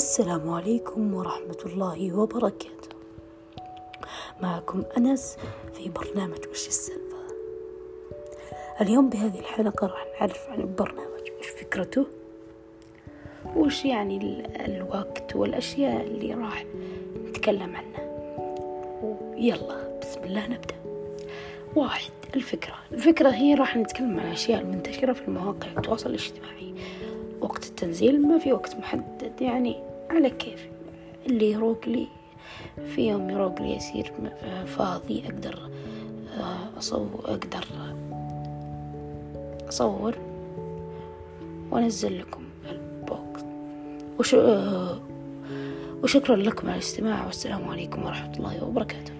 السلام عليكم ورحمة الله وبركاته. معكم أنس في برنامج وش السالفة. اليوم بهذه الحلقة راح نعرف عن البرنامج، وش فكرته، وش يعني الوقت، والأشياء اللي راح نتكلم عنها. ويلا بسم الله نبدأ. واحد، الفكرة هي راح نتكلم عن الأشياء المنتشرة في المواقع التواصل الاجتماعي وقت التنزيل، ما في وقت محدد، يعني على كيف اللي يروق لي في يوم، يروق لي يصير فاضي أقدر أصور وأنزل لكم البوكس. وشكرا لكم على الاستماع، والسلام عليكم ورحمة الله وبركاته.